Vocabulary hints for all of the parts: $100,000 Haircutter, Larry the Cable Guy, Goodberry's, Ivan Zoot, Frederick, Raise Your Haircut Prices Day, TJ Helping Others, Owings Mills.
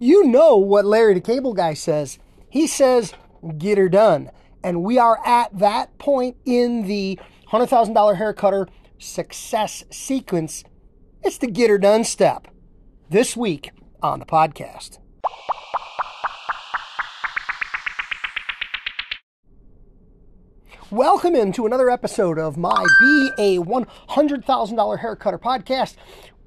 You know what Larry the Cable Guy says. He says, get her done. And we are at that point in the $100,000 Haircutter success sequence. It's the get her done step. This week on the podcast. Welcome into another episode of my Be a $100,000 Haircutter podcast.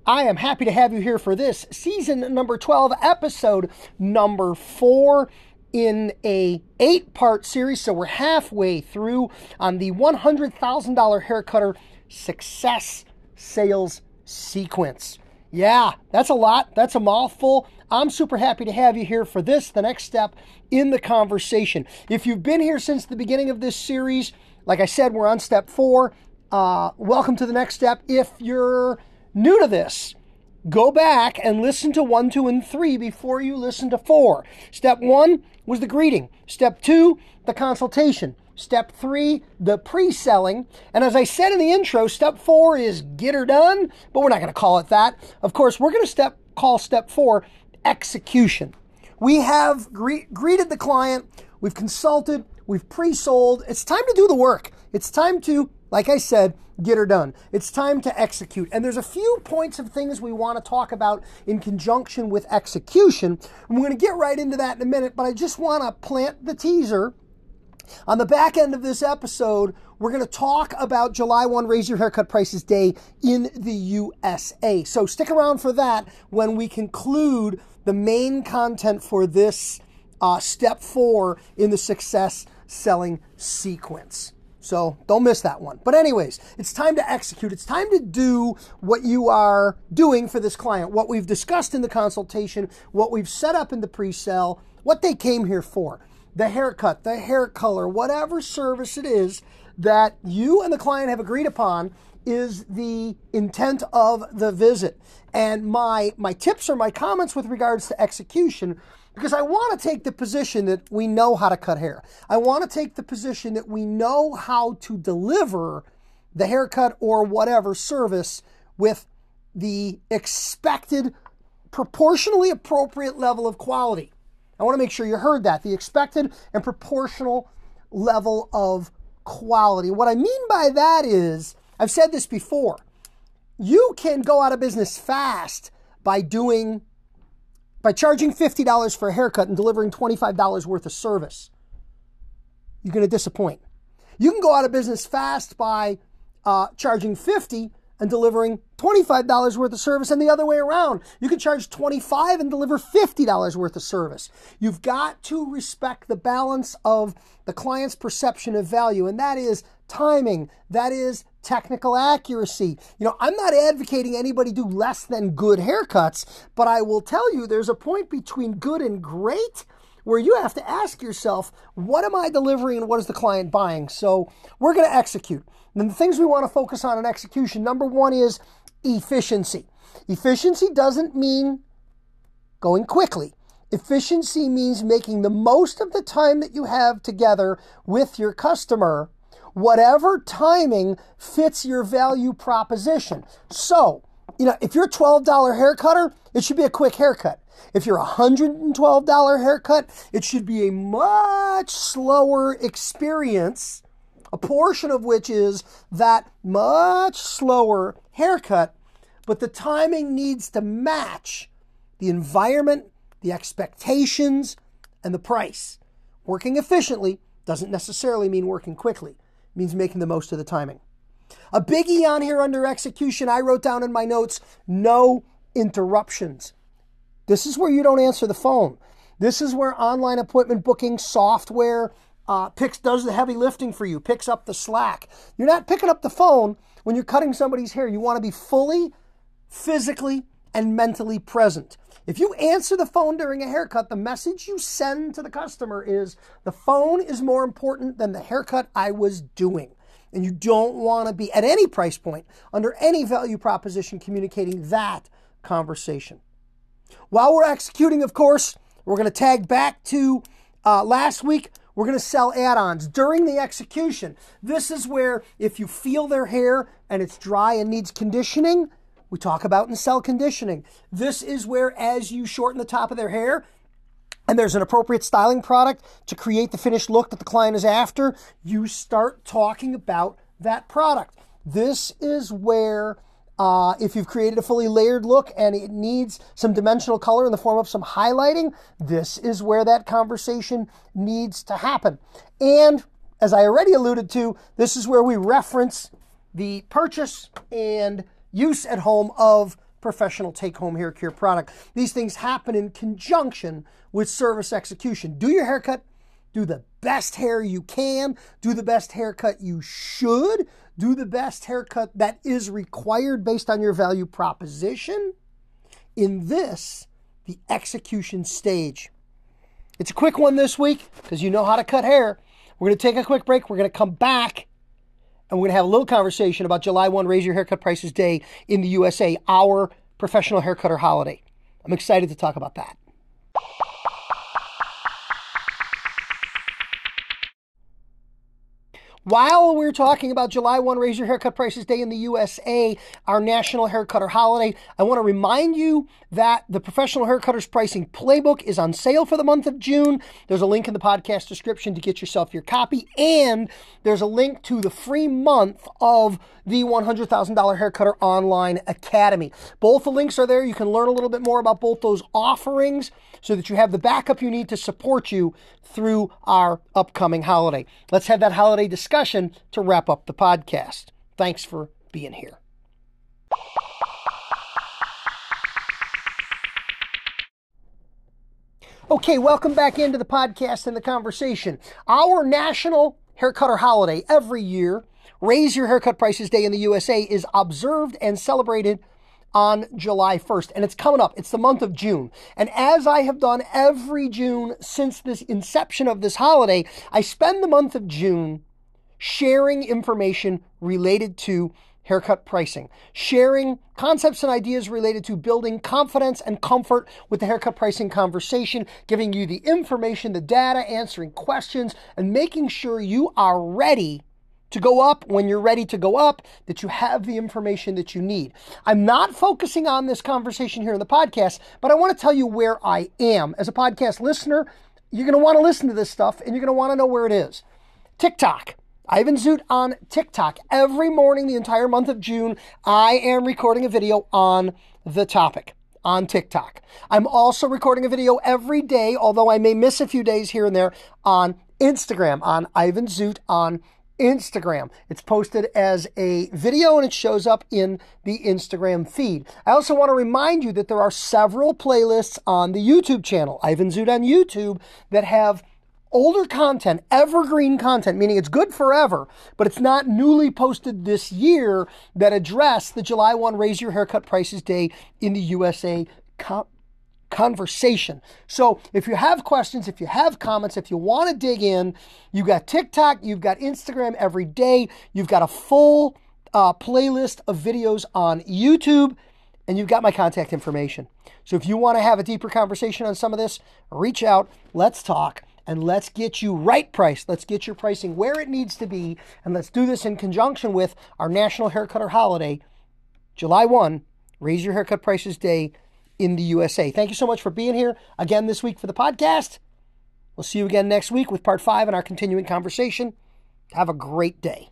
I am happy to have you here for this season number 12, episode number 4 in a 8-part series. So we're halfway through on the $100,000 Haircutter success sales sequence. Yeah, that's a lot. That's a mouthful. I'm super happy to have you here for this, the next step in the conversation. If you've been here since the beginning of this series, like I said, we're on step 4. Welcome to the next step. If you're new to this, go back and listen to 1, 2, and 3 before you listen to 4. Step 1 was the greeting. Step 2, the consultation. Step 3, the pre-selling. And as I said in the intro, step 4 is get her done, but we're not going to call it that. Of course, we're going to call step 4 execution. We have greeted the client, we've consulted, we've pre-sold. It's time to do the work. It's time to, like I said, get her done. It's time to execute. And there's a few points of things we want to talk about in conjunction with execution. I'm going to get right into that in a minute, but I just want to plant the teaser. On the back end of this episode, we're going to talk about July 1 Raise Your Haircut Prices Day in the USA. So stick around for that when we conclude the main content for this step 4 in the success selling sequence. So don't miss that one. But anyways, it's time to execute. It's time to do what you are doing for this client, what we've discussed in the consultation, what we've set up in the pre-sell, what they came here for. The haircut, the hair color, whatever service it is that you and the client have agreed upon is the intent of the visit. And my tips or my comments with regards to execution, because I want to take the position that we know how to cut hair. I want to take the position that we know how to deliver the haircut or whatever service with the expected, proportionally appropriate level of quality. I want to make sure you heard that, the expected and proportional level of quality. What I mean by that is, I've said this before, you can go out of business fast by charging $50 for a haircut and delivering $25 worth of service. You're going to disappoint. You can go out of business fast by charging $50 and delivering $25 worth of service, and the other way around. You can charge $25 and deliver $50 worth of service. You've got to respect the balance of the client's perception of value, and that is timing, that is technical accuracy. You know, I'm not advocating anybody do less than good haircuts, but I will tell you there's a point between good and great where you have to ask yourself, what am I delivering and what is the client buying? So we're going to execute. And then the things we want to focus on in execution, number 1 is efficiency. Efficiency doesn't mean going quickly. Efficiency means making the most of the time that you have together with your customer, whatever timing fits your value proposition. So, you know, if you're a $12 haircutter, it should be a quick haircut. If you're a $112 haircut, it should be a much slower experience, a portion of which is that much slower haircut, but the timing needs to match the environment, the expectations, and the price. Working efficiently doesn't necessarily mean working quickly. It means making the most of the timing. A biggie on here under execution, I wrote down in my notes, no interruptions. This is where you don't answer the phone. This is where online appointment booking software does the heavy lifting for you, picks up the slack. You're not picking up the phone when you're cutting somebody's hair. You want to be fully, physically, and mentally present. If you answer the phone during a haircut, the message you send to the customer is, the phone is more important than the haircut I was doing. And you don't want to be, at any price point, under any value proposition, communicating that conversation. While we're executing, of course, we're going to tag back to last week. We're going to sell add-ons during the execution. This is where if you feel their hair and it's dry and needs conditioning, We talk about in cell conditioning. This is where as you shorten the top of their hair, and there's an appropriate styling product to create the finished look that the client is after, you start talking about that product. This is where, if you've created a fully layered look and it needs some dimensional color in the form of some highlighting, this is where that conversation needs to happen. And as I already alluded to, this is where we reference the purchase and use at home of professional take-home hair care product. These things happen in conjunction with service execution. Do your haircut, do the best hair you can, do the best haircut you should, do the best haircut that is required based on your value proposition. In this, the execution stage. It's a quick one this week because you know how to cut hair. We're going to take a quick break. We're going to come back and we're going to have a little conversation about July 1 Raise Your Haircut Prices Day in the USA, our professional haircutter holiday. I'm excited to talk about that. While we're talking about July 1 Raise Your Haircut Prices Day in the USA, our national haircutter holiday, I want to remind you that the Professional Haircutters Pricing Playbook is on sale for the month of June. There's a link in the podcast description to get yourself your copy, and there's a link to the free month of the $100,000 Haircutter Online Academy. Both the links are there. You can learn a little bit more about both those offerings so that you have the backup you need to support you through our upcoming holiday. Let's have that holiday discussion to wrap up the podcast. Thanks for being here. Okay, welcome back into the podcast and the conversation. Our national haircutter holiday every year, Raise Your Haircut Prices Day in the USA, is observed and celebrated on July 1st. And it's coming up. It's the month of June. And as I have done every June since this inception of this holiday, I spend the month of June sharing information related to haircut pricing, sharing concepts and ideas related to building confidence and comfort with the haircut pricing conversation, giving you the information, the data, answering questions, and making sure you are ready to go up when you're ready to go up, that you have the information that you need. I'm not focusing on this conversation here in the podcast, but I want to tell you where I am. As a podcast listener, you're going to want to listen to this stuff, and you're going to want to know where it is. TikTok. Ivan Zoot on TikTok. Every morning, the entire month of June, I am recording a video on the topic on TikTok. I'm also recording a video every day, although I may miss a few days here and there, on Instagram, on Ivan Zoot on Instagram. It's posted as a video and it shows up in the Instagram feed. I also want to remind you that there are several playlists on the YouTube channel, Ivan Zoot on YouTube, that have older content, evergreen content, meaning it's good forever, but it's not newly posted this year, that address the July 1 Raise Your Haircut Prices Day in the USA conversation. So if you have questions, if you have comments, if you want to dig in, you've got TikTok, you've got Instagram every day, you've got a full playlist of videos on YouTube, and you've got my contact information. So if you want to have a deeper conversation on some of this, reach out, let's talk. And let's get you right priced. Let's get your pricing where it needs to be. And let's do this in conjunction with our National Haircutter Holiday, July 1, Raise Your Haircut Prices Day in the USA. Thank you so much for being here again this week for the podcast. We'll see you again next week with part 5 in our continuing conversation. Have a great day.